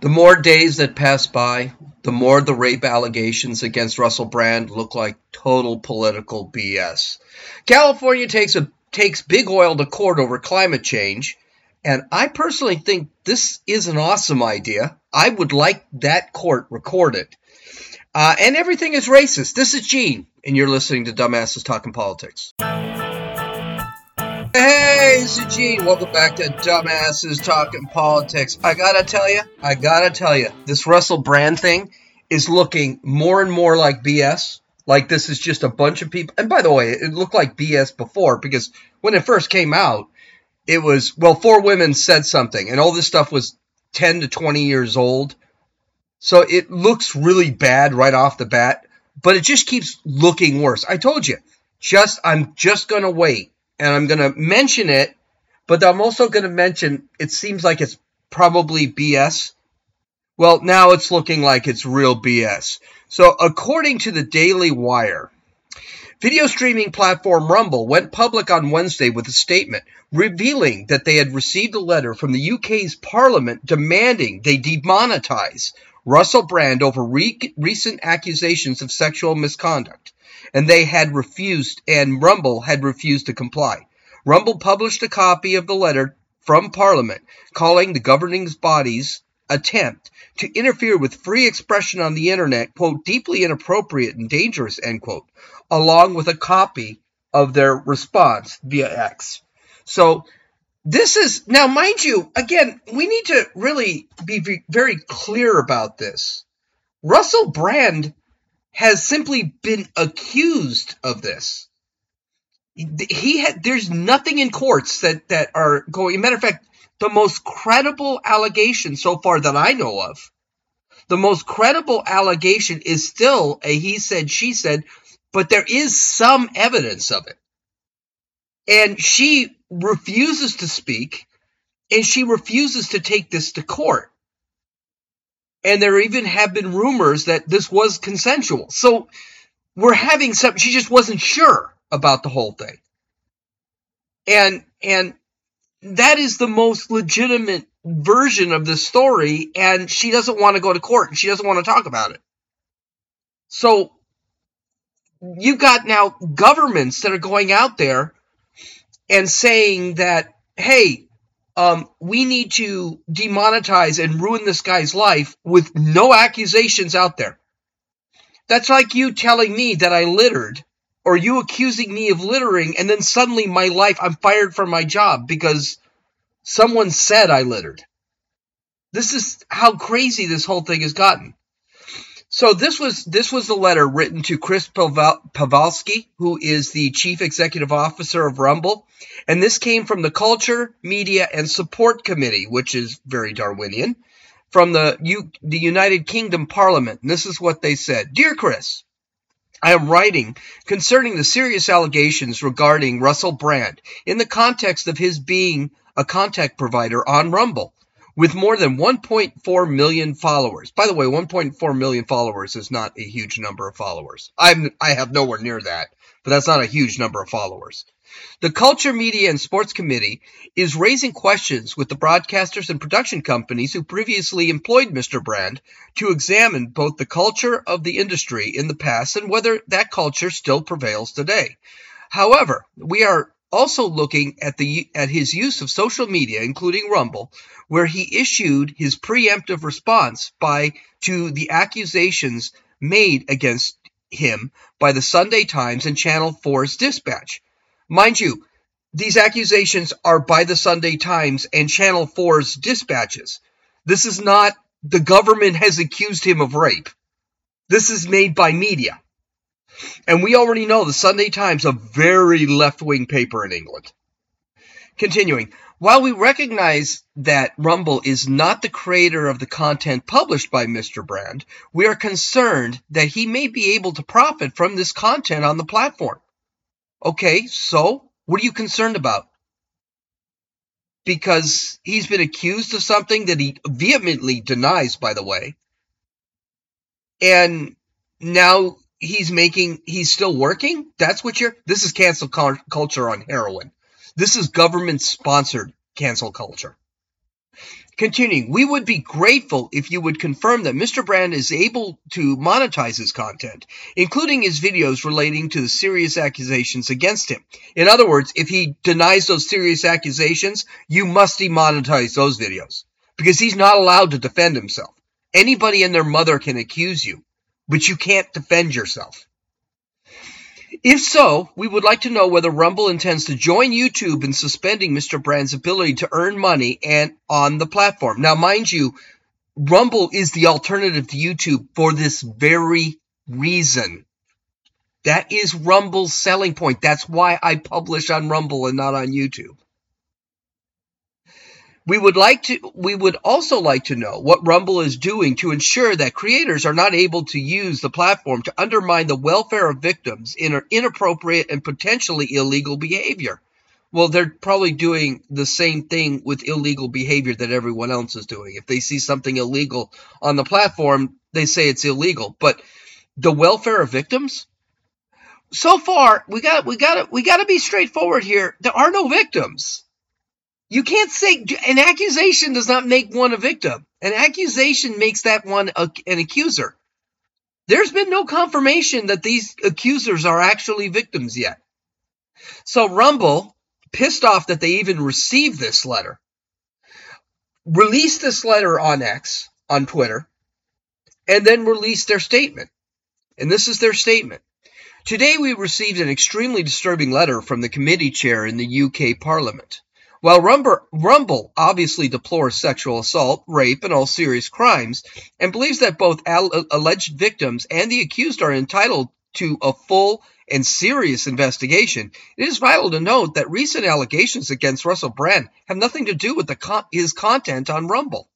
The more days that pass by, the more the rape allegations against Russell Brand look like total political BS. California takes big oil to court over climate change, and I personally think this is an awesome idea. I would like that court recorded. And everything is racist. This is Gene, and you're listening to Dumbasses Talking Politics. Hey, this is Gene. Welcome back to Dumbasses Talking Politics. I gotta tell you, this Russell Brand thing is looking more and more like BS. Like this is just a bunch of people. And by the way, it looked like BS before because when it first came out, it was, well, four women said something. And all this stuff was 10 to 20 years old. So it looks really bad right off the bat. But it just keeps looking worse. I told you, I'm just going to wait. And I'm going to mention it, but I'm also going to mention it seems like it's probably BS. Well, now it's looking like it's real BS. So according to the Daily Wire, video streaming platform Rumble went public on Wednesday with a statement revealing that they had received a letter from the UK's parliament demanding they demonetize Russell Brand over recent accusations of sexual misconduct. And they had refused, and Rumble had refused to comply. Rumble published a copy of the letter from Parliament, calling the governing body's attempt to interfere with free expression on the internet, quote, deeply inappropriate and dangerous, end quote, along with a copy of their response via X. So this is, now mind you, again, we need to really be very clear about this. Russell Brand has simply been accused of this. There's nothing in courts that are going. Matter of fact, the most credible allegation so far that I know of, the most credible allegation is still a he said, she said, but there is some evidence of it. And she refuses to speak, and she refuses to take this to court. And there even have been rumors that this was consensual. So we're having some, she just wasn't sure about the whole thing. And that is the most legitimate version of the story. And she doesn't want to go to court and she doesn't want to talk about it. So you've got now governments that are going out there and saying that, hey, we need to demonetize and ruin this guy's life with no accusations out there. That's like you telling me that I littered or you accusing me of littering and then suddenly my life, I'm fired from my job because someone said I littered. This is how crazy this whole thing has gotten. So this was the letter written to Chris Pavalski, who is the chief executive officer of Rumble. And this came from the Culture, Media, and Support Committee, which is very Darwinian, from the United Kingdom Parliament. And this is what they said. Dear Chris, I am writing concerning the serious allegations regarding Russell Brand in the context of his being a content provider on Rumble. With more than 1.4 million followers. By the way, 1.4 million followers is not a huge number of followers. I have nowhere near that, but that's not a huge number of followers. The Culture, Media, and Sports Committee is raising questions with the broadcasters and production companies who previously employed Mr. Brand to examine both the culture of the industry in the past and whether that culture still prevails today. However, we are also looking at his use of social media, including Rumble, where he issued his preemptive response to the accusations made against him by the Sunday Times and Channel 4's Dispatch. Mind you, these accusations are by the Sunday Times and Channel 4's dispatches. This is not the government has accused him of rape. This is made by media. And we already know the Sunday Times, a very left-wing paper in England. Continuing, while we recognize that Rumble is not the creator of the content published by Mr. Brand, we are concerned that he may be able to profit from this content on the platform. Okay, so what are you concerned about? Because he's been accused of something that he vehemently denies, by the way. And now he's still working? That's what this is cancel culture on heroin. This is government-sponsored cancel culture. Continuing, we would be grateful if you would confirm that Mr. Brand is able to monetize his content, including his videos relating to the serious accusations against him. In other words, if he denies those serious accusations, you must demonetize those videos because he's not allowed to defend himself. Anybody and their mother can accuse you, but you can't defend yourself. If so, we would like to know whether Rumble intends to join YouTube in suspending Mr. Brand's ability to earn money and on the platform. Now, mind you, Rumble is the alternative to YouTube for this very reason. That is Rumble's selling point. That's why I publish on Rumble and not on YouTube. We would also like to know what Rumble is doing to ensure that creators are not able to use the platform to undermine the welfare of victims in inappropriate and potentially illegal behavior. Well, they're probably doing the same thing with illegal behavior that everyone else is doing. If they see something illegal on the platform, they say it's illegal. But the welfare of victims? So far, we got to be straightforward here. There are no victims. You can't say an accusation does not make one a victim. An accusation makes that one an accuser. There's been no confirmation that these accusers are actually victims yet. So Rumble, pissed off that they even received this letter, released this letter on X, on Twitter, and then released their statement. And this is their statement. Today we received an extremely disturbing letter from the committee chair in the UK Parliament. While Rumble obviously deplores sexual assault, rape, and all serious crimes, and believes that both alleged victims and the accused are entitled to a full and serious investigation, it is vital to note that recent allegations against Russell Brand have nothing to do with his content on Rumble.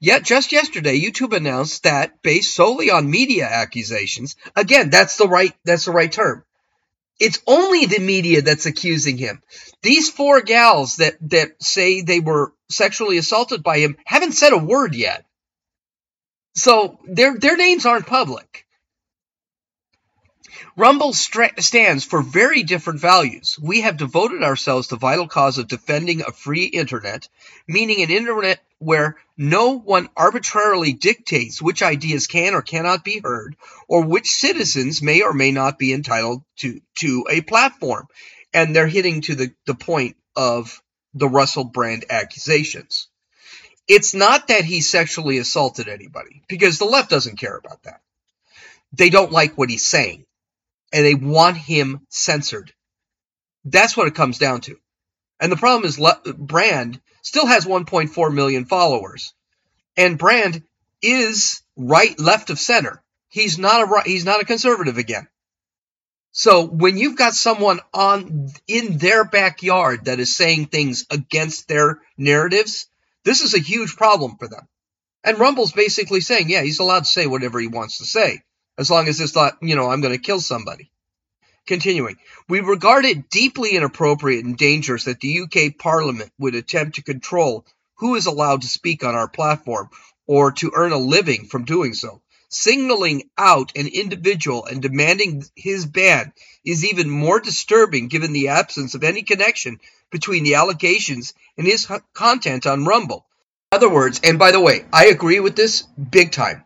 Yet, just yesterday, YouTube announced that, based solely on media accusations, again, that's the right term. It's only the media that's accusing him. These four gals that say they were sexually assaulted by him haven't said a word yet. So their names aren't public. Rumble stands for very different values. We have devoted ourselves to the vital cause of defending a free internet, meaning an internet where no one arbitrarily dictates which ideas can or cannot be heard, or which citizens may or may not be entitled to a platform. And they're hitting to the point of the Russell Brand accusations. It's not that he sexually assaulted anybody, because the left doesn't care about that. They don't like what he's saying. And they want him censored. That's what it comes down to. And the problem is Brand still has 1.4 million followers. And Brand is right, left of center. He's not a conservative again. So when you've got someone in their backyard that is saying things against their narratives, this is a huge problem for them. And Rumble's basically saying, yeah, he's allowed to say whatever he wants to say. As long as it's not, I'm going to kill somebody. Continuing, we regard it deeply inappropriate and dangerous that the UK Parliament would attempt to control who is allowed to speak on our platform or to earn a living from doing so. Singling out an individual and demanding his ban is even more disturbing given the absence of any connection between the allegations and his content on Rumble. In other words, and by the way, I agree with this big time.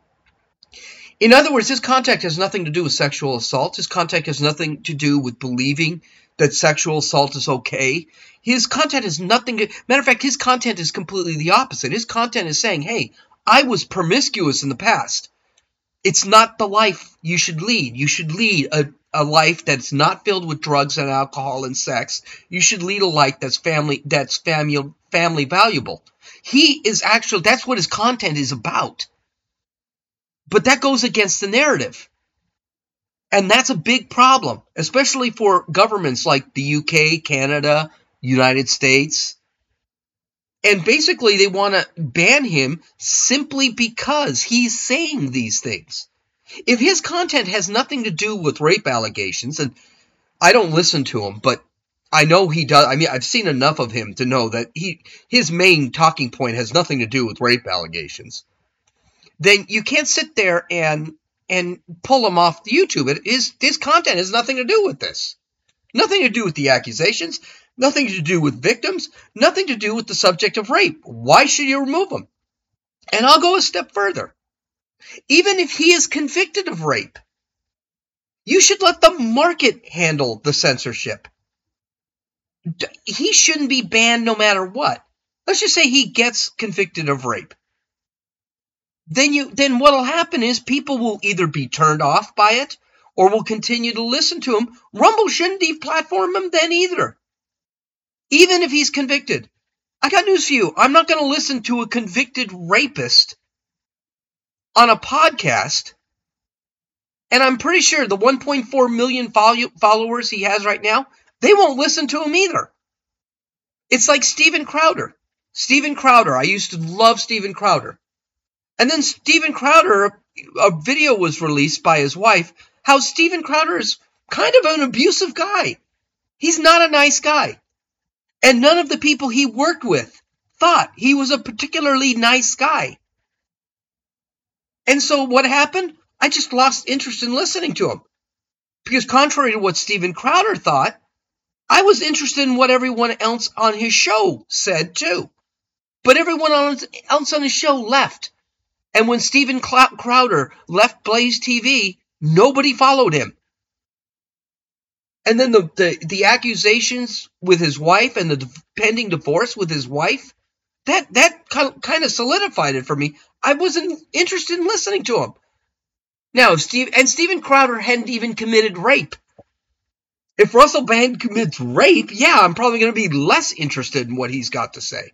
In other words, his contact has nothing to do with sexual assault. His contact has nothing to do with believing that sexual assault is okay. His content is nothing. Matter of fact, his content is completely the opposite. His content is saying, hey, I was promiscuous in the past. It's not the life you should lead. You should lead a life that's not filled with drugs and alcohol and sex. You should lead a life that's family valuable. That's what his content is about. But that goes against the narrative. And that's a big problem, especially for governments like the UK, Canada, United States. And basically they want to ban him simply because he's saying these things. If his content has nothing to do with rape allegations, and I don't listen to him, but I know he does. I mean, I've seen enough of him to know that his main talking point has nothing to do with rape allegations. Then you can't sit there and pull him off YouTube. His content has nothing to do with this. Nothing to do with the accusations. nothing to do with victims, nothing to do with the subject of rape. Why should you remove him? And I'll go a step further. Even if he is convicted of rape, you should let the market handle the censorship. He shouldn't be banned no matter what. Let's just say he gets convicted of rape. Then what'll happen is people will either be turned off by it or will continue to listen to him. Rumble shouldn't deplatform him then either. Even if he's convicted. I got news for you. I'm not going to listen to a convicted rapist on a podcast. And I'm pretty sure the 1.4 million followers he has right now, they won't listen to him either. It's like Steven Crowder. Steven Crowder. I used to love Steven Crowder. And then Steven Crowder, a video was released by his wife, how Steven Crowder is kind of an abusive guy. He's not a nice guy. And none of the people he worked with thought he was a particularly nice guy. And so what happened? I just lost interest in listening to him. Because contrary to what Steven Crowder thought, I was interested in what everyone else on his show said too. But everyone else on his show left. And when Steven Crowder left Blaze TV, nobody followed him. And then the accusations with his wife and the pending divorce with his wife, that kind of solidified it for me. I wasn't interested in listening to him. Now, if Steven Crowder hadn't even committed rape. If Russell Brand commits rape, yeah, I'm probably going to be less interested in what he's got to say.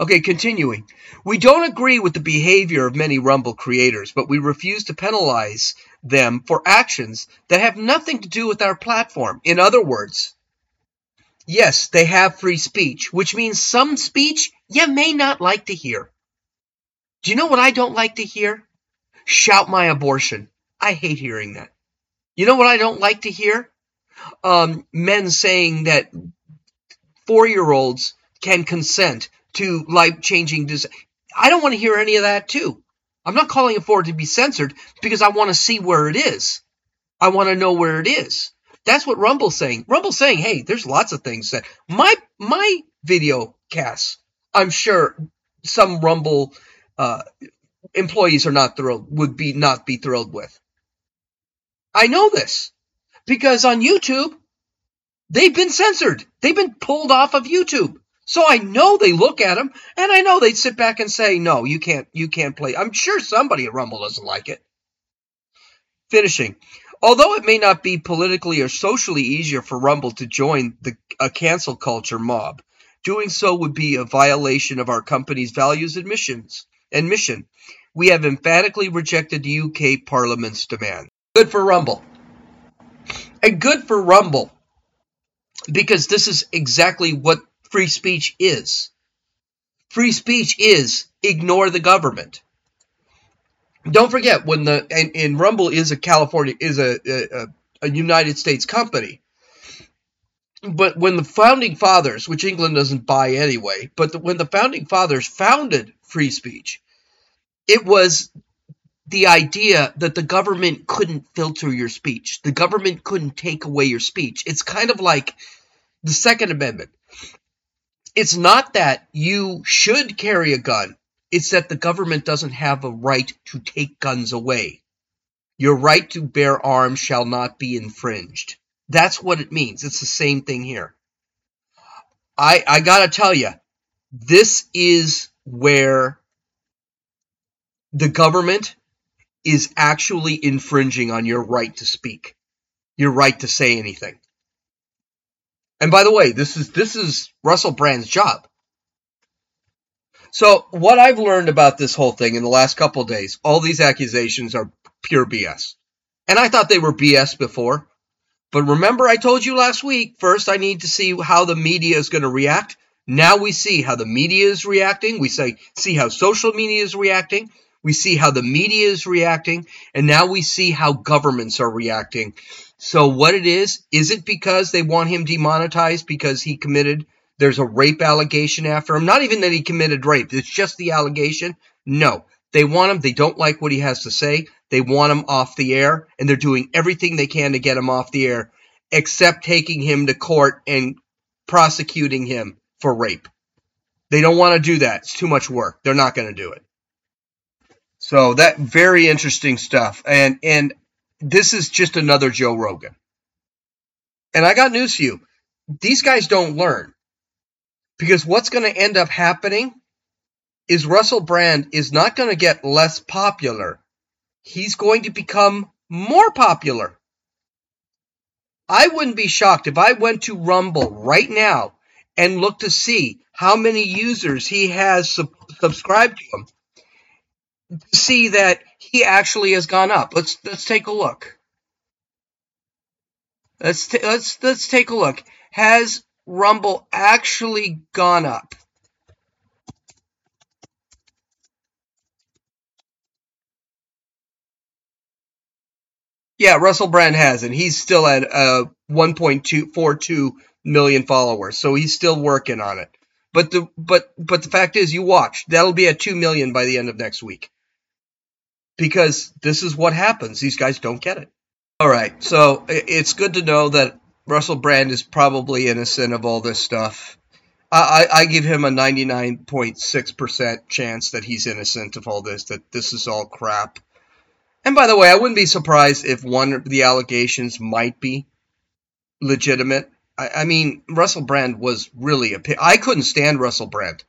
Okay, continuing. We don't agree with the behavior of many Rumble creators, but we refuse to penalize them for actions that have nothing to do with our platform. In other words, yes, they have free speech, which means some speech you may not like to hear. Do you know what I don't like to hear? Shout my abortion. I hate hearing that. You know what I don't like to hear? Men saying that 4-year-olds can consent to life-changing disease. I don't want to hear any of that, too. I'm not calling it for it to be censored because I want to see where it is. I want to know where it is. That's what Rumble's saying. Rumble's saying, hey, there's lots of things that my video casts, I'm sure some Rumble employees are not thrilled, would not be thrilled with. I know this because on YouTube, they've been censored. They've been pulled off of YouTube. So I know they look at them, and I know they sit back and say, no, you can't play. I'm sure somebody at Rumble doesn't like it. Finishing. Although it may not be politically or socially easier for Rumble to join a cancel culture mob, doing so would be a violation of our company's values and mission. We have emphatically rejected the UK Parliament's demand. Good for Rumble. And good for Rumble, because this is exactly what free speech is. Free speech is ignore the government. Don't forget when and Rumble is a United States company. But when the founding fathers, which England doesn't buy anyway, but when the founding fathers founded free speech, it was the idea that the government couldn't filter your speech. The government couldn't take away your speech. It's kind of like the Second Amendment. It's not that you should carry a gun. It's that the government doesn't have a right to take guns away. Your right to bear arms shall not be infringed. That's what it means. It's the same thing here. I got to tell you, this is where the government is actually infringing on your right to speak, your right to say anything. And by the way, this is Russell Brand's job. So what I've learned about this whole thing in the last couple of days, all these accusations are pure BS. And I thought they were BS before. But remember I told you last week, first I need to see how the media is going to react. Now we see how the media is reacting. We see how social media is reacting. We see how the media is reacting. And now we see how governments are reacting. So what it is it because they want him demonetized because he committed, there's a rape allegation after him? Not even that he committed rape. It's just the allegation. No, they want him. They don't like what he has to say. They want him off the air, and they're doing everything they can to get him off the air. except taking him to court and prosecuting him for rape. They don't want to do that. It's too much work. They're not going to do it. So that very interesting stuff. And this is just another Joe Rogan. And I got news for you. These guys don't learn, because what's going to end up happening is Russell Brand is not going to get less popular. He's going to become more popular. I wouldn't be shocked if I went to Rumble right now and looked to see how many users he has subscribed to him. See that he actually has gone up. Let's take a look. Let's take a look. Has Rumble actually gone up? Yeah, Russell Brand has, and he's still at 1.242 million followers, so he's still working on it. But the fact is, you watch, that'll be at 2 million by the end of next week, because this is what happens. These guys don't get it. All right, so it's good to know that Russell Brand is probably innocent of all this stuff. I give him a 99.6% chance that he's innocent of all this, that this is all crap. And by the way, I wouldn't be surprised if one of the allegations might be legitimate. I mean, Russell Brand was really I couldn't stand Russell Brand.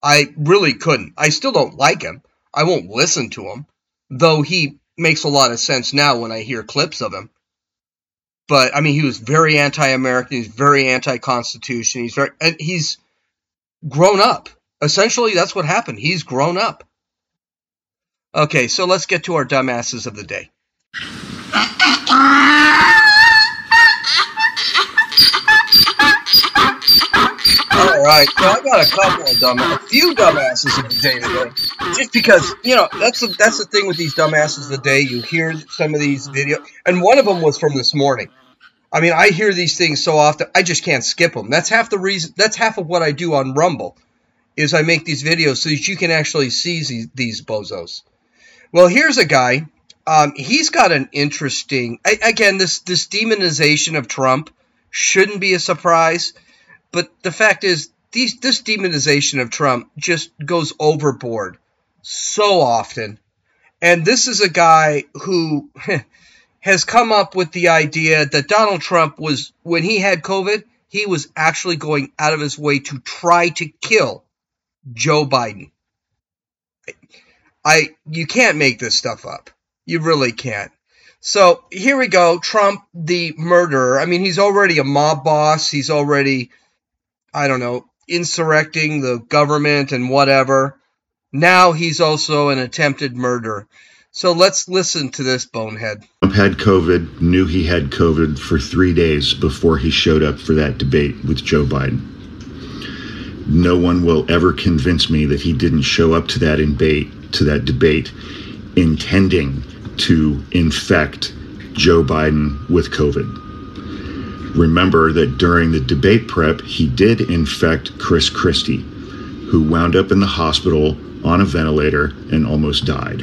I really couldn't. I still don't like him. I won't listen to him, though he makes a lot of sense now when I hear clips of him. But I mean, he was very anti-American. He's very anti-constitution. He's grown up. Essentially, that's what happened. He's grown up. Okay, so let's get to our dumbasses of the day. All right, so I got a few dumbasses of the day today. Just because, you know, that's the thing with these dumbasses of the day. You hear some of these videos, and one of them was from this morning. I mean, I hear these things so often, I just can't skip them. That's half the reason. That's half of what I do on Rumble, is I make these videos so that you can actually see these bozos. Well, here's a guy. He's got an interesting. Again, this demonization of Trump shouldn't be a surprise. But the fact is, this demonization of Trump just goes overboard so often. And this is a guy who has come up with the idea that Donald Trump was, when he had COVID, he was actually going out of his way to try to kill Joe Biden. You can't make this stuff up. You really can't. So here we go. Trump, the murderer. I mean, he's already a mob boss. He's already, I don't know, insurrecting the government and whatever. Now he's also an attempted murderer. So let's listen to this bonehead. Trump had COVID, knew he had COVID for 3 days before he showed up for that debate with Joe Biden. No one will ever convince me that he didn't show up to that debate intending to infect Joe Biden with COVID. Remember that during the debate prep, he did infect Chris Christie, who wound up in the hospital on a ventilator and almost died.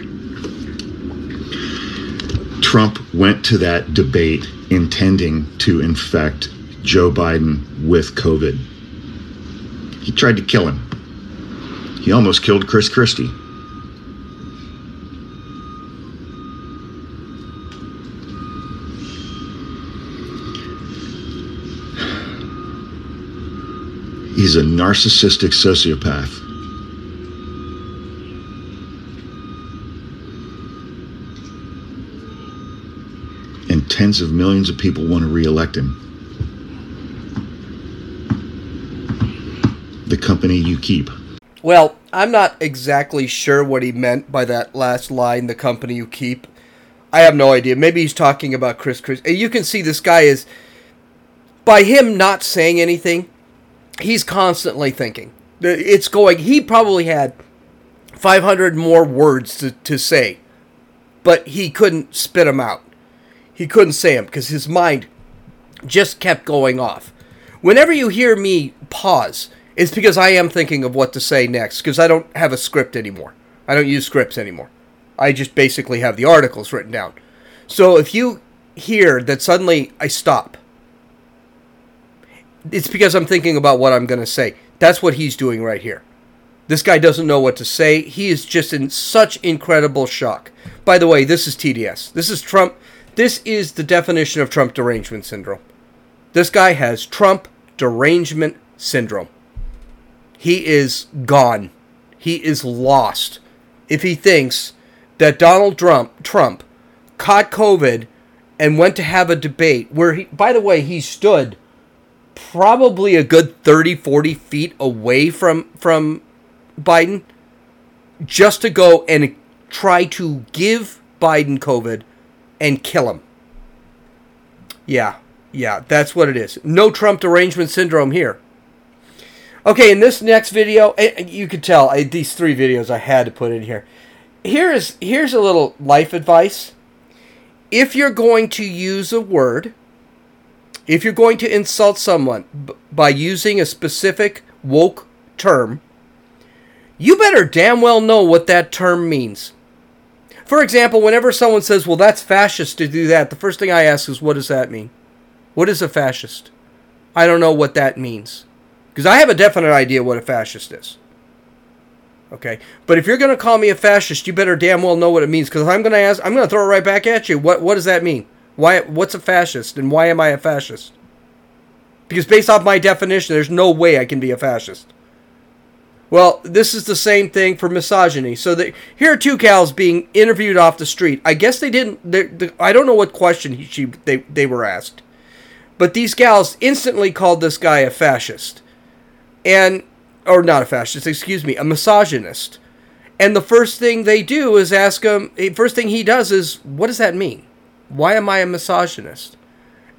Trump went to that debate intending to infect Joe Biden with COVID. He tried to kill him. He almost killed Chris Christie. He's a narcissistic sociopath. And tens of millions of people want to re-elect him. The company you keep. Well, I'm not exactly sure what he meant by that last line, the company you keep. I have no idea. Maybe he's talking about Chris Christie. You can see this guy is, by him not saying anything, he's constantly thinking. It's going, he probably had 500 more words to say, but he couldn't spit them out. He couldn't say them because his mind just kept going off. Whenever you hear me pause, it's because I am thinking of what to say next, because I don't have a script anymore. I don't use scripts anymore. I just basically have the articles written down. So if you hear that suddenly I stop It's because I'm thinking about what I'm going to say. That's what he's doing right here. This guy doesn't know what to say. He is just in such incredible shock. By the way, this is TDS. This is Trump. This is the definition of Trump derangement syndrome. This guy has Trump derangement syndrome. He is gone. He is lost. If he thinks that Donald Trump caught COVID and went to have a debate where he, by the way, he stood probably a good 30, 40 feet away from Biden just to go and try to give Biden COVID and kill him. Yeah, that's what it is. No Trump derangement syndrome here. Okay, in this next video, you could tell these three videos I had to put in here. Here's a little life advice. If you're going to use a word, if you're going to insult someone by using a specific woke term, you better damn well know what that term means. For example, whenever someone says, well, that's fascist to do that, the first thing I ask is, what does that mean? What is a fascist? I don't know what that means. Because I have a definite idea what a fascist is. Okay, but if you're going to call me a fascist, you better damn well know what it means. Because I'm going to throw it right back at you. What does that mean? What's a fascist, and why am I a fascist? Because based off my definition, there's no way I can be a fascist. Well, this is the same thing for misogyny. So here are two gals being interviewed off the street. I guess they didn't. I don't know what question they were asked, but these gals instantly called this guy a fascist, or not a fascist, excuse me, a misogynist. And the first thing they do is ask him. First thing he does is, what does that mean? Why am I a misogynist?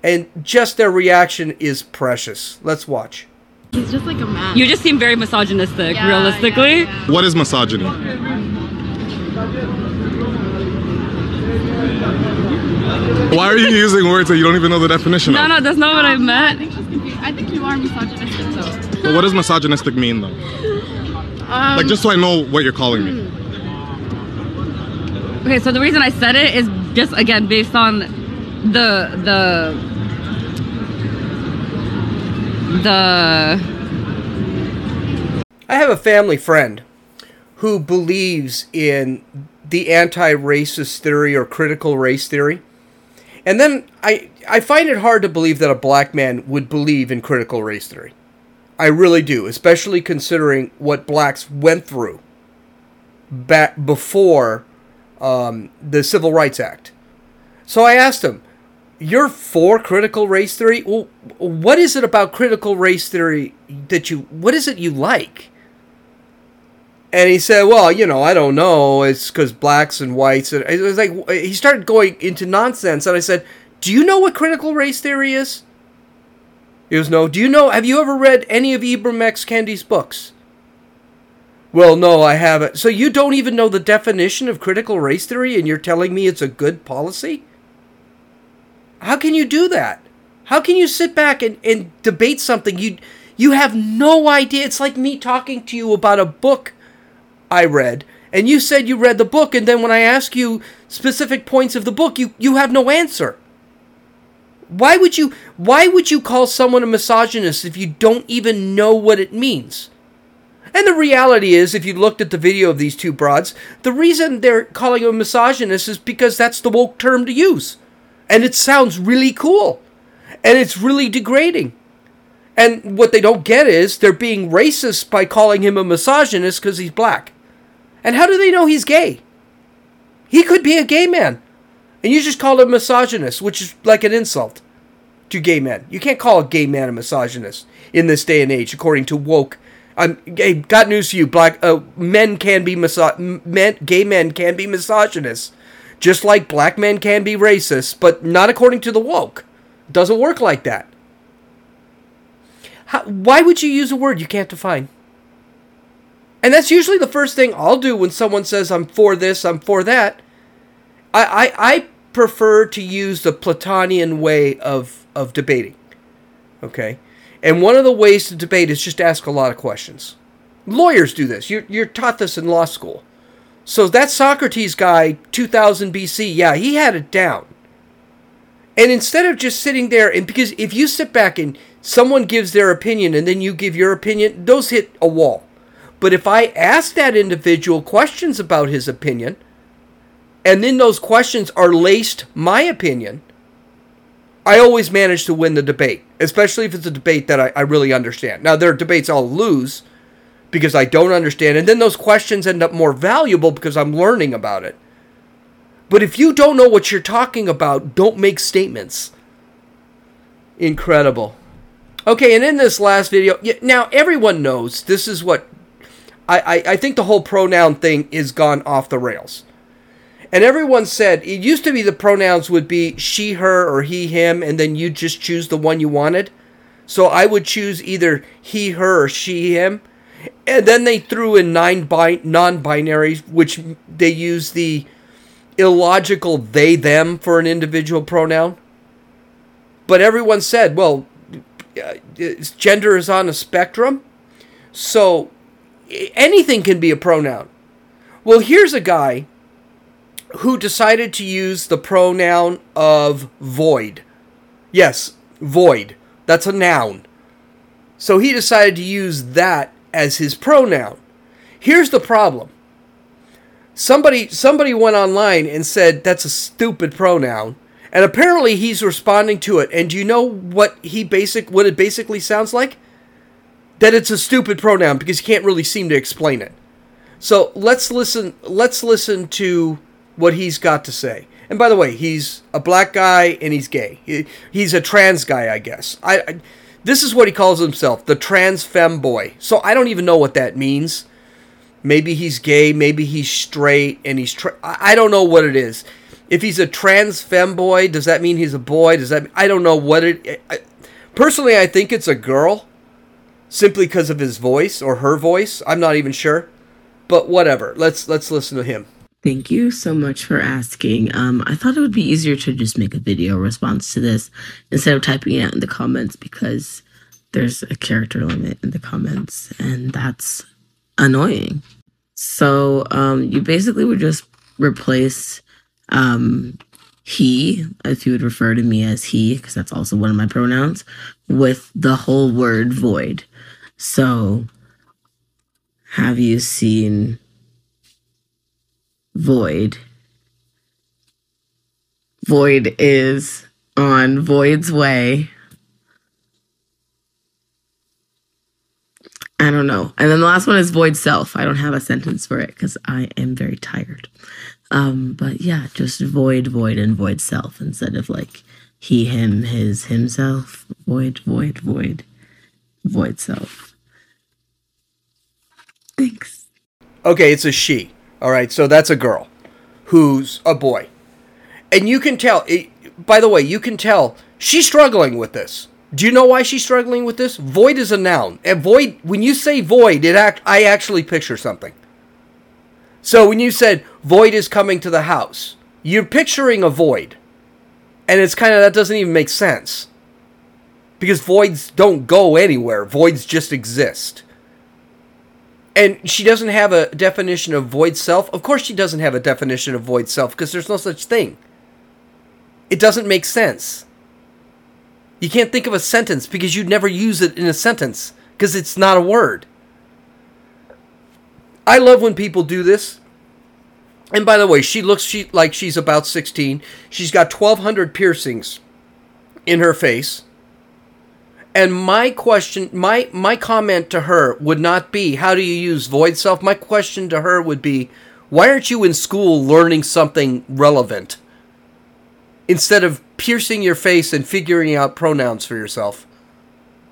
And just their reaction is precious. Let's watch. He's just like a man. You just seem very misogynistic, realistically. Yeah. What is misogyny? Why are you using words that you don't even know the definition of? No, that's not what I meant. I think she's confused. I think you are misogynistic, though. But what does misogynistic mean, though? Just so I know what you're calling me. Okay, so the reason I said it is just, again, based on I have a family friend who believes in the anti-racist theory or critical race theory. And then I find it hard to believe that a black man would believe in critical race theory. I really do, especially considering what blacks went through back before the Civil Rights Act. So I asked him, you're for critical race theory? Well, what is it about critical race theory what is it you like? And he said, well, I don't know. It's because blacks and whites. And it was like, he started going into nonsense. And I said, do you know what critical race theory is? He goes, no. Do you know, have you ever read any of Ibram X. Kendi's books? Well, no, I haven't. So you don't even know the definition of critical race theory and you're telling me it's a good policy? How can you do that? How can you sit back and debate something you have no idea? It's like me talking to you about a book I read, and you said you read the book, and then when I ask you specific points of the book, you have no answer. Why would you call someone a misogynist if you don't even know what it means? And the reality is, if you looked at the video of these two broads, the reason they're calling them a misogynist is because that's the woke term to use. And it sounds really cool. And it's really degrading. And what they don't get is they're being racist by calling him a misogynist because he's black. And how do they know he's gay? He could be a gay man. And you just called him misogynist, which is like an insult to gay men. You can't call a gay man a misogynist in this day and age, according to woke. I got news for you, black gay men can be misogynists. Just like black men can be racist, but not according to the woke. It doesn't work like that. Why would you use a word you can't define? And that's usually the first thing I'll do when someone says, I'm for this, I'm for that. I prefer to use the Platonian way of debating. Okay? And one of the ways to debate is just ask a lot of questions. Lawyers do this. You're taught this in law school. So that Socrates guy, 2000 BC, yeah, he had it down. And instead of just sitting there, because if you sit back and someone gives their opinion and then you give your opinion, those hit a wall. But if I ask that individual questions about his opinion, and then those questions are laced my opinion, I always manage to win the debate, especially if it's a debate that I really understand. Now, there are debates I'll lose because I don't understand, and then those questions end up more valuable because I'm learning about it. But if you don't know what you're talking about, don't make statements. Incredible. Okay, and in this last video, now everyone knows this is what, I think the whole pronoun thing is gone off the rails. And everyone said, it used to be the pronouns would be she, her, or he, him, and then you just choose the one you wanted. So I would choose either he, her, or she, him. And then they threw in non-binaries, which they use the illogical they, them for an individual pronoun. But everyone said, well, gender is on a spectrum, so anything can be a pronoun. Well, here's a guy who decided to use the pronoun of void. Yes, void. That's a noun. So he decided to use that as his pronoun. Here's the problem. Somebody went online and said, that's a stupid pronoun. And apparently he's responding to it. And do you know what what it basically sounds like? That it's a stupid pronoun because he can't really seem to explain it. So let's listen to what he's got to say. And by the way, he's a black guy and he's gay. He's a trans guy, I guess. This is what he calls himself, the trans femboy. So I don't even know what that means. Maybe he's gay, maybe he's straight, and I don't know what it is. If he's a trans femboy, does that mean he's a boy? I don't know what it... Personally, I think it's a girl, simply because of his voice or her voice. I'm not even sure, but whatever. Let's listen to him. Thank you so much for asking. I thought it would be easier to just make a video response to this instead of typing it out in the comments, because there's a character limit in the comments, and that's annoying. So you basically would just replace he, if you would refer to me as he, because that's also one of my pronouns, with the whole word void. So have you seen... void. Void is on Void's way. I don't know. And then the last one is void self. I don't have a sentence for it because I am very tired. But yeah, just void, and void self instead of like he, him, his, himself. Void self. Thanks. Okay, it's a she. All right, so that's a girl who's a boy. And you can tell, by the way, you can tell she's struggling with this. Do you know why she's struggling with this? Void is a noun. And void, when you say void, I actually picture something. So when you said void is coming to the house, you're picturing a void. And it's kind of, that doesn't even make sense. Because voids don't go anywhere. Voids just exist. And she doesn't have a definition of void self. Of course she doesn't have a definition of void self because there's no such thing. It doesn't make sense. You can't think of a sentence because you'd never use it in a sentence because it's not a word. I love when people do this. And by the way, she looks like she's about 16. She's got 1,200 piercings in her face. And my question, my comment to her would not be, how do you use void self? My question to her would be, why aren't you in school learning something relevant instead of piercing your face and figuring out pronouns for yourself?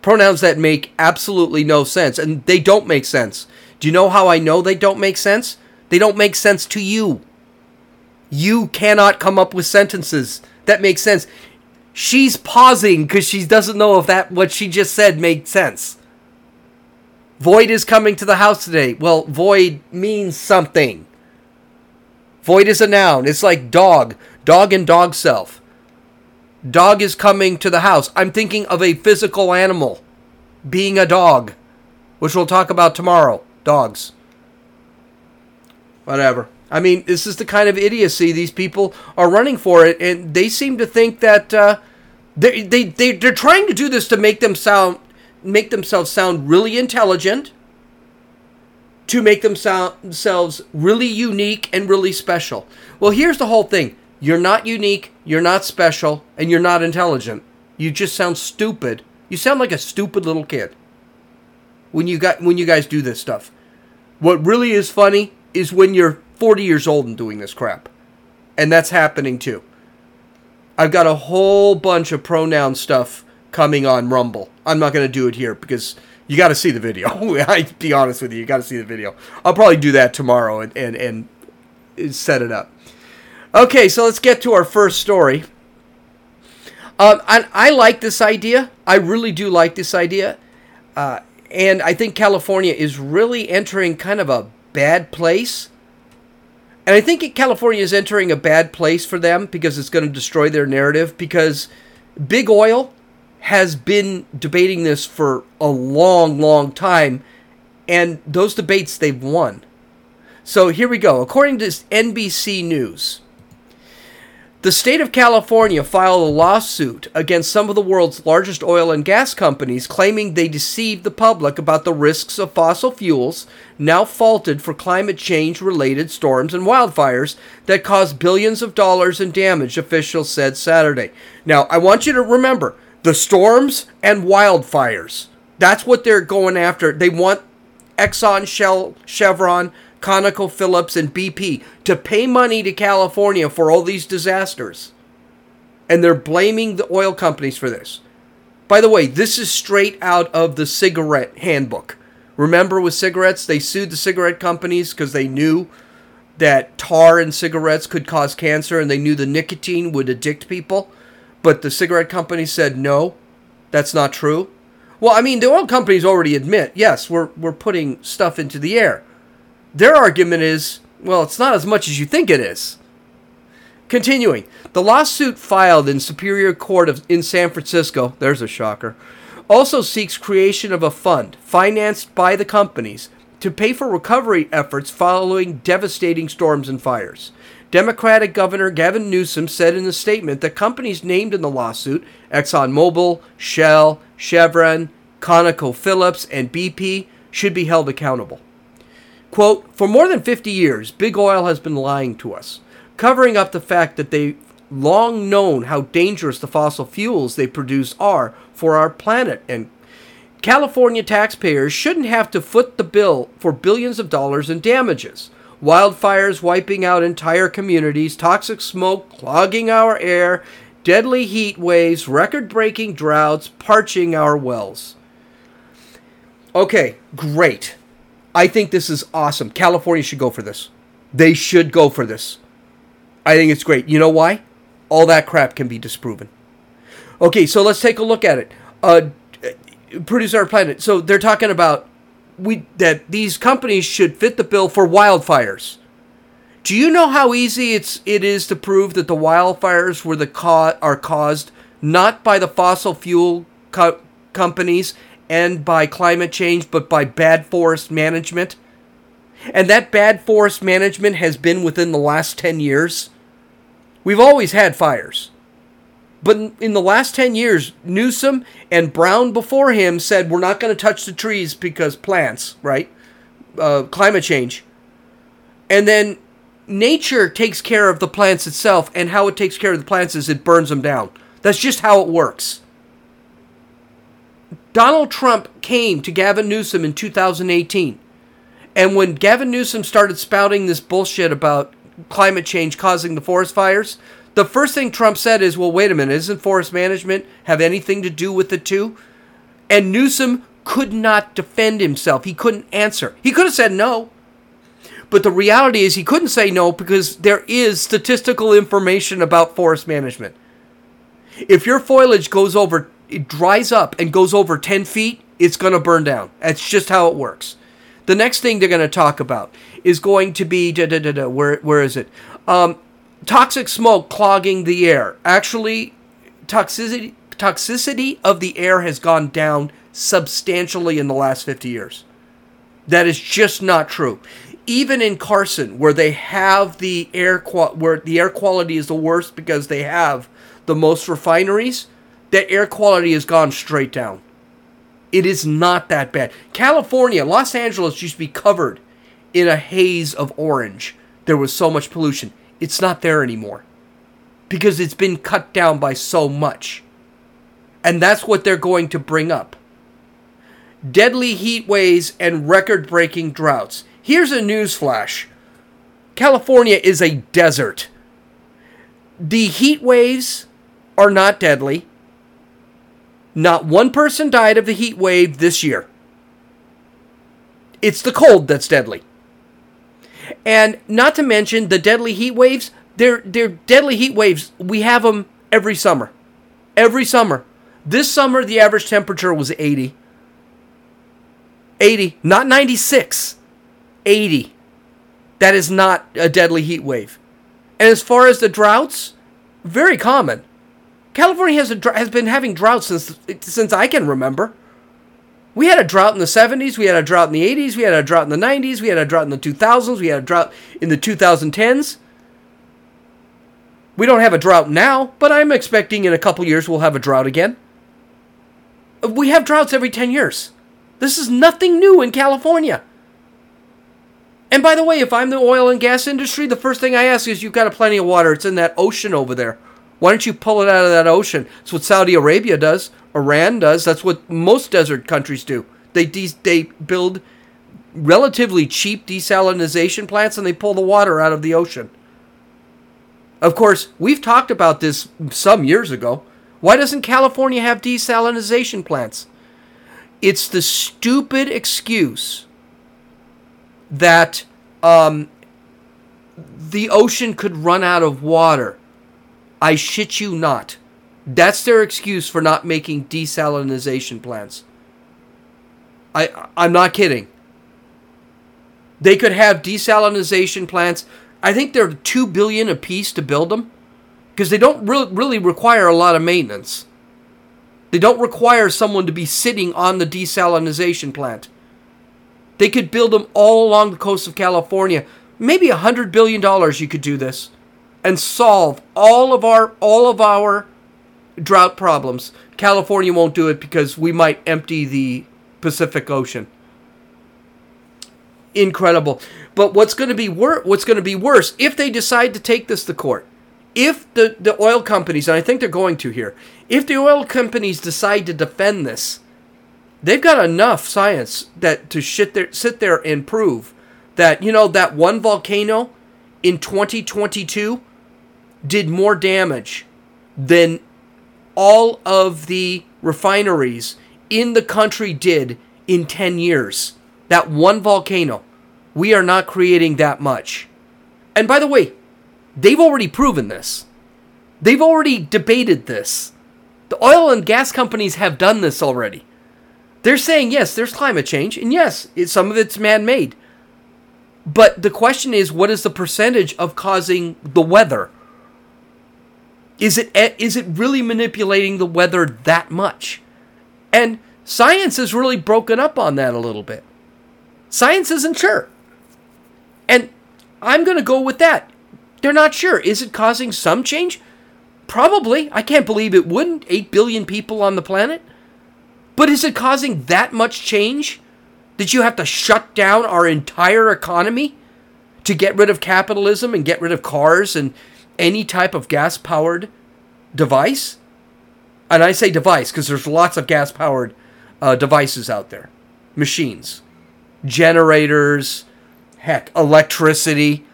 Pronouns that make absolutely no sense, and they don't make sense. Do you know how I know they don't make sense? They don't make sense to you. You cannot come up with sentences that make sense. She's pausing because she doesn't know if what she just said made sense. Void is coming to the house today. Well, void means something. Void is a noun. It's like dog. Dog and dog self. Dog is coming to the house. I'm thinking of a physical animal being a dog, which we'll talk about tomorrow. Dogs. Whatever. I mean, this is the kind of idiocy these people are running for, and they seem to think that They're trying to do this to make themselves sound really intelligent, to make themselves really unique and really special. Well, here's the whole thing. You're not unique, you're not special, and you're not intelligent. You just sound stupid. You sound like a stupid little kid when you guys do this stuff. What really is funny is when you're 40 years old and doing this crap. And that's happening too. I've got a whole bunch of pronoun stuff coming on Rumble. I'm not going to do it here because you got to see the video. I'll be honest with you. You got to see the video. I'll probably do that tomorrow and set it up. Okay, so let's get to our first story. I like this idea. I really do like this idea. And I think California is really entering kind of a bad place. And I think California is entering a bad place for them because it's going to destroy their narrative, because Big Oil has been debating this for a long, long time, and those debates they've won. So here we go. According to NBC News, the state of California filed a lawsuit against some of the world's largest oil and gas companies, claiming they deceived the public about the risks of fossil fuels, now faulted for climate change-related storms and wildfires that caused billions of dollars in damage, officials said Saturday. Now, I want you to remember, the storms and wildfires, that's what they're going after. They want Exxon, Shell, Chevron, ConocoPhillips, and BP to pay money to California for all these disasters. And they're blaming the oil companies for this. By the way, this is straight out of the cigarette handbook. Remember with cigarettes, they sued the cigarette companies because they knew that tar in cigarettes could cause cancer, and they knew the nicotine would addict people. But the cigarette company said, no, that's not true. Well, I mean, the oil companies already admit, yes, we're putting stuff into the air. Their argument is, well, it's not as much as you think it is. Continuing, the lawsuit filed in Superior Court in San Francisco, there's a shocker, also seeks creation of a fund financed by the companies to pay for recovery efforts following devastating storms and fires. Democratic Governor Gavin Newsom said in a statement that companies named in the lawsuit, ExxonMobil, Shell, Chevron, ConocoPhillips, and BP, should be held accountable. Quote, for more than 50 years, Big Oil has been lying to us, covering up the fact that they've long known how dangerous the fossil fuels they produce are for our planet, and California taxpayers shouldn't have to foot the bill for billions of dollars in damages. Wildfires wiping out entire communities, toxic smoke clogging our air, deadly heat waves, record-breaking droughts, parching our wells. Okay, great. I think this is awesome. California should go for this. They should go for this. I think it's great. You know why? All that crap can be disproven. Okay, so let's take a look at it. Produce Our Planet. So they're talking about that these companies should fit the bill for wildfires. Do you know how easy it is to prove that the wildfires were are caused not by the fossil fuel companies and by climate change, but by bad forest management? And that bad forest management has been within the last 10 years. We've always had fires. But in the last 10 years, Newsom and Brown before him said, we're not going to touch the trees because plants, right? Climate change. And then nature takes care of the plants itself, and how it takes care of the plants is it burns them down. That's just how it works. Donald Trump came to Gavin Newsom in 2018. And when Gavin Newsom started spouting this bullshit about climate change causing the forest fires, the first thing Trump said is, well, wait a minute, isn't forest management have anything to do with the two? And Newsom could not defend himself. He couldn't answer. He could have said no. But the reality is he couldn't say no because there is statistical information about forest management. If your foliage dries up and goes over 10 feet, it's going to burn down. That's just how it works. The next thing they're going to talk about is going to be, where is it? Toxic smoke clogging the air. Actually, toxicity of the air has gone down substantially in the last 50 years. That is just not true. Even in Carson, where they have where the air quality is the worst because they have the most refineries, the air quality has gone straight down. It is not that bad. California, Los Angeles used to be covered in a haze of orange. There was so much pollution. It's not there anymore because it's been cut down by so much. And that's what they're going to bring up. Deadly heat waves and record-breaking droughts. Here's a news flash. California is a desert. The heat waves are not deadly. Not one person died of the heat wave this year. It's the cold that's deadly. And not to mention the deadly heat waves, they're deadly heat waves. We have them every summer. Every summer. This summer, the average temperature was 80. 80, not 96. 80. That is not a deadly heat wave. And as far as the droughts, very common. California has been having droughts since I can remember. We had a drought in the 70s, we had a drought in the 80s, we had a drought in the 90s, we had a drought in the 2000s, we had a drought in the 2010s. We don't have a drought now, but I'm expecting in a couple years we'll have a drought again. We have droughts every 10 years. This is nothing new in California. And by the way, if I'm the oil and gas industry, the first thing I ask is, you've got plenty of water. It's in that ocean over there. Why don't you pull it out of that ocean? That's what Saudi Arabia does. Iran does. That's what most desert countries do. They build relatively cheap desalinization plants and they pull the water out of the ocean. Of course, we've talked about this some years ago. Why doesn't California have desalinization plants? It's the stupid excuse that the ocean could run out of water. I shit you not. That's their excuse for not making desalinization plants. I'm not kidding. They could have desalinization plants. I think they're $2 billion a piece to build them because they don't really require a lot of maintenance. They don't require someone to be sitting on the desalinization plant. They could build them all along the coast of California. Maybe $100 billion you could do this and solve all of our drought problems. California won't do it because we might empty the Pacific Ocean. Incredible. But what's going to be worse if they decide to take this to court? If the oil companies, and I think they're going to here, if the oil companies decide to defend this, they've got enough science that to sit there and prove that, you know, that one volcano in 2022 did more damage than all of the refineries in the country did in 10 years. That one volcano. We are not creating that much. And by the way, they've already proven this. They've already debated this. The oil and gas companies have done this already. They're saying, yes, there's climate change, and yes, some of it's man-made. But the question is, what is the percentage of causing the weather? Is it really manipulating the weather that much? And science is really broken up on that a little bit. Science isn't sure. And I'm going to go with that. They're not sure. Is it causing some change? Probably. I can't believe it wouldn't. 8 billion people on the planet. But is it causing that much change that you have to shut down our entire economy to get rid of capitalism and get rid of cars and any type of gas-powered device? And I say device because there's lots of gas-powered devices out there. Machines. Generators. Heck, electricity.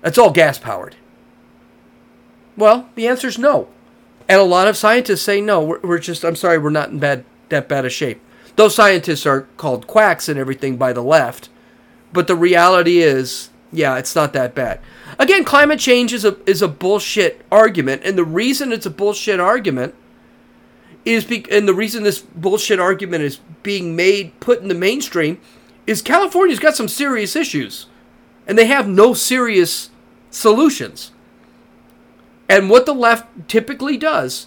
That's all gas-powered. Well, the answer is no. And a lot of scientists say no. We're not in that bad a shape. Those scientists are called quacks and everything by the left. But the reality is, yeah, it's not that bad. Again, climate change is a bullshit argument. And the reason it's a bullshit argument and the reason this bullshit argument is being put in the mainstream is California's got some serious issues. And they have no serious solutions. And what the left typically does,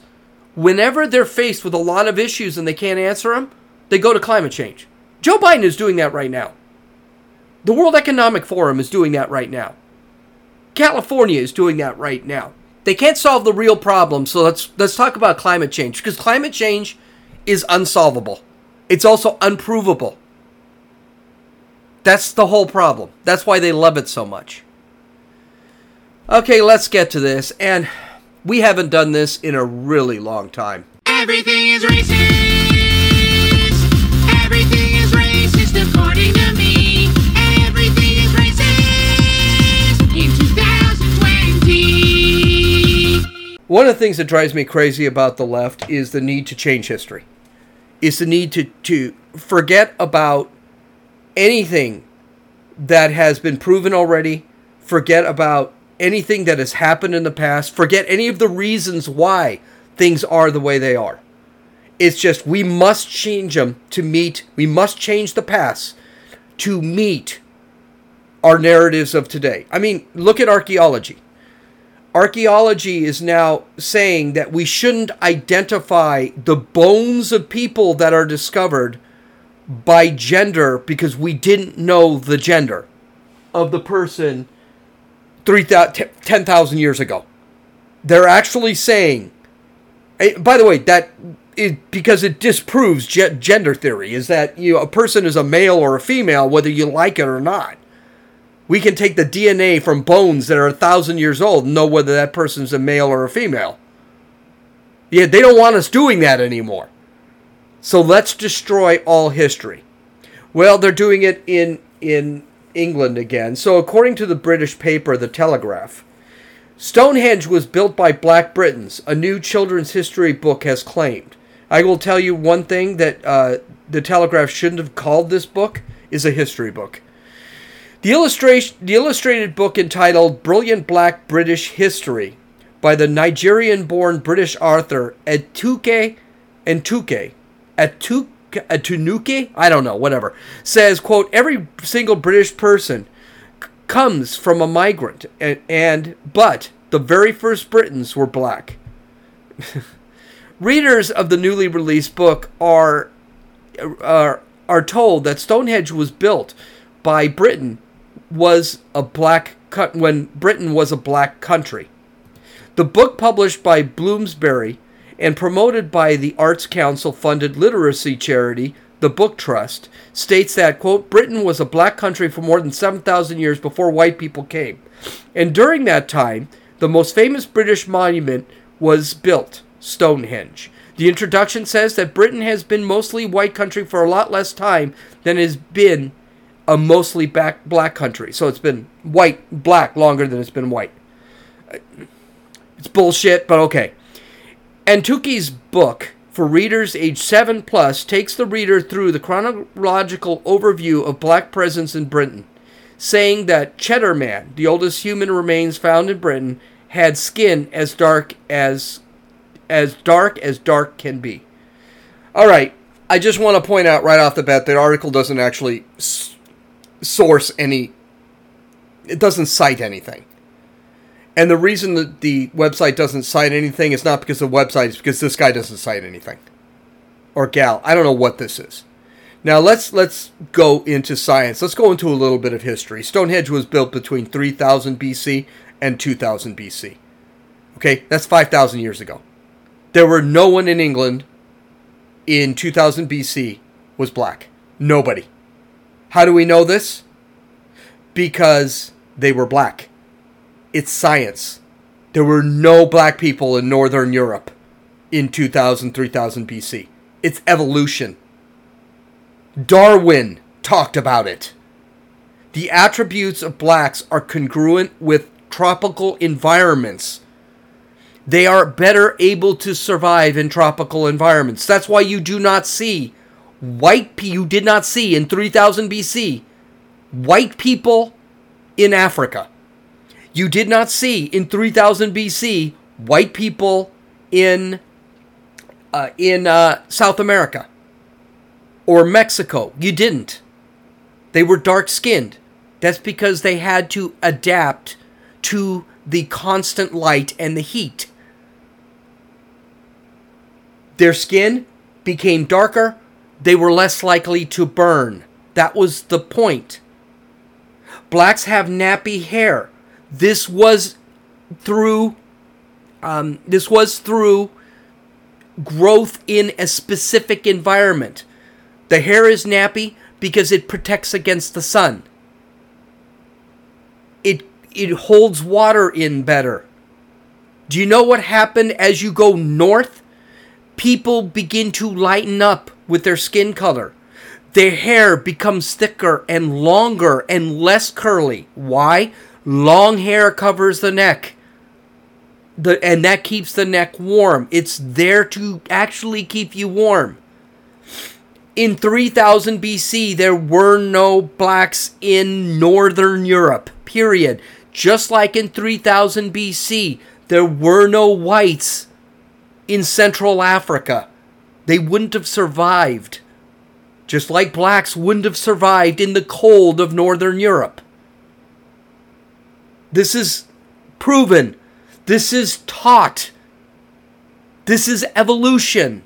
whenever they're faced with a lot of issues and they can't answer them, they go to climate change. Joe Biden is doing that right now. The World Economic Forum is doing that right now. California is doing that right now. They can't solve the real problem, so let's talk about climate change, because climate change is unsolvable. It's also unprovable. That's the whole problem. That's why they love it so much. Okay, let's get to this, and we haven't done this in a really long time. Everything is racist. Everything is racist according to me. Everything is racist in 2020. One of the things that drives me crazy about the left is the need to change history. Is the need to forget about anything that has been proven already, forget about anything that has happened in the past, forget any of the reasons why things are the way they are. It's just we must change them we must change the past to meet our narratives of today. I mean, look at archaeology. Archaeology is now saying that we shouldn't identify the bones of people that are discovered by gender because we didn't know the gender of the person 10,000 years ago. They're actually saying, by the way, that is because it disproves gender theory, is that a person is a male or a female, whether you like it or not. We can take the DNA from bones that are 1,000 years old and know whether that person's a male or a female. Yeah, they don't want us doing that anymore. So let's destroy all history. Well, they're doing it in England again. So according to the British paper, the Telegraph, Stonehenge was built by Black Britons, a new children's history book has claimed. I will tell you one thing that the Telegraph shouldn't have called this book is a history book. The illustrated book entitled Brilliant Black British History by the Nigerian-born British author Etuke Etuque, I don't know, whatever, says, quote, every single British person comes from a migrant, but the very first Britons were black. Readers of the newly released book are told that Stonehenge was built by Britain when Britain was a black country. The book, published by Bloomsbury and promoted by the Arts Council-funded literacy charity, the Book Trust, states that, quote, Britain was a black country for more than 7,000 years before white people came. And during that time, the most famous British monument was built, Stonehenge. The introduction says that Britain has been mostly white country for a lot less time than has been a mostly black country. So it's been black longer than it's been white. It's bullshit, but okay. Etuque's book, for readers age 7+, takes the reader through the chronological overview of black presence in Britain, saying that Cheddar Man, the oldest human remains found in Britain, had skin as dark can be. All right, I just want to point out right off the bat that the article doesn't actually it doesn't cite anything. And the reason that the website doesn't cite anything is not because the website, is because this guy doesn't cite anything. Or gal. I don't know what this is. Now let's go into science. Let's go into a little bit of history. Stonehenge was built between 3000 BC and 2000 BC. Okay, that's 5,000 years ago. There were no one in England in 2000 BC was black. Nobody. How do we know this? Because they were black. It's science. There were no black people in Northern Europe in 2000, 3000 BC. It's evolution. Darwin talked about it. The attributes of blacks are congruent with tropical environments. They are better able to survive in tropical environments. That's why you do not see you did not see in 3000 BC white people in Africa. You did not see, in 3000 BC, white people in South America or Mexico. You didn't. They were dark-skinned. That's because they had to adapt to the constant light and the heat. Their skin became darker. They were less likely to burn. That was the point. Blacks have nappy hair. This was through This was through growth in a specific environment. The hair is nappy because it protects against the sun. It holds water in better. Do you know what happened as you go north? People begin to lighten up with their skin color. Their hair becomes thicker and longer and less curly. Why? Long hair covers the neck. And that keeps the neck warm. It's there to actually keep you warm. In 3000 BC, there were no blacks in Northern Europe, period. Just like in 3000 BC, there were no whites in Central Africa. They wouldn't have survived. Just like blacks wouldn't have survived in the cold of Northern Europe. This is proven. This is taught. This is evolution.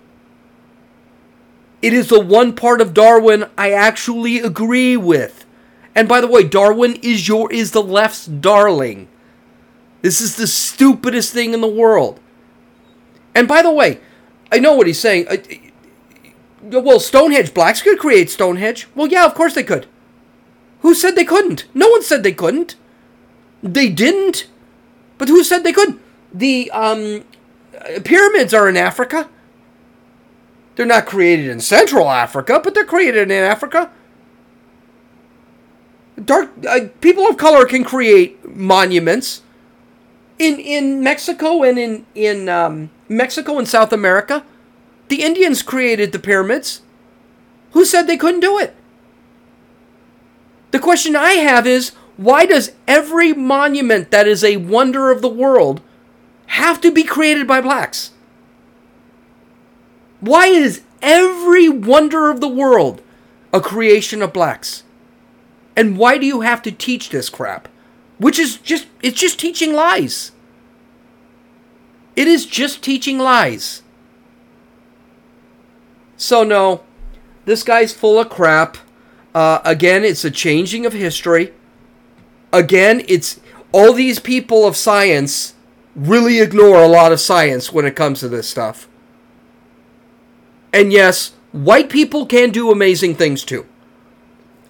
It is the one part of Darwin I actually agree with. And by the way, Darwin is the left's darling. This is the stupidest thing in the world. And by the way, I know what he's saying. Well, Stonehenge, blacks could create Stonehenge. Well, yeah, of course they could. Who said they couldn't? No one said they couldn't. They didn't. But who said they could? The pyramids are in Africa. They're not created in Central Africa, but they're created in Africa. People of color can create monuments in Mexico and in Mexico and South America. The Indians created the pyramids. Who said they couldn't do it? The question I have is, why does every monument that is a wonder of the world have to be created by blacks? Why is every wonder of the world a creation of blacks? And why do you have to teach this crap? Which is just, it's just teaching lies. It is just teaching lies. So no, this guy's full of crap. Again, it's a changing of history. Again, it's all these people of science really ignore a lot of science when it comes to this stuff. And yes, white people can do amazing things too.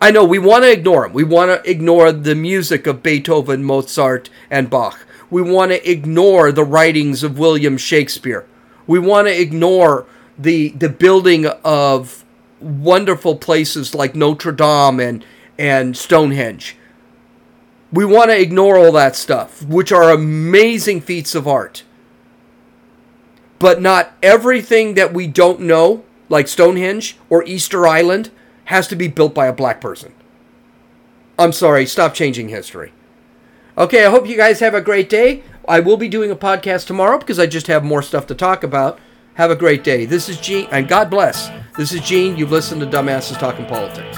I know, we want to ignore them. We want to ignore the music of Beethoven, Mozart, and Bach. We want to ignore the writings of William Shakespeare. We want to ignore the building of wonderful places like Notre Dame and Stonehenge. We want to ignore all that stuff, which are amazing feats of art. But not everything that we don't know, like Stonehenge or Easter Island, has to be built by a black person. I'm sorry, stop changing history. Okay, I hope you guys have a great day. I will be doing a podcast tomorrow because I just have more stuff to talk about. Have a great day. This is Gene, and God bless. This is Gene. You've listened to Dumbasses Talking Politics.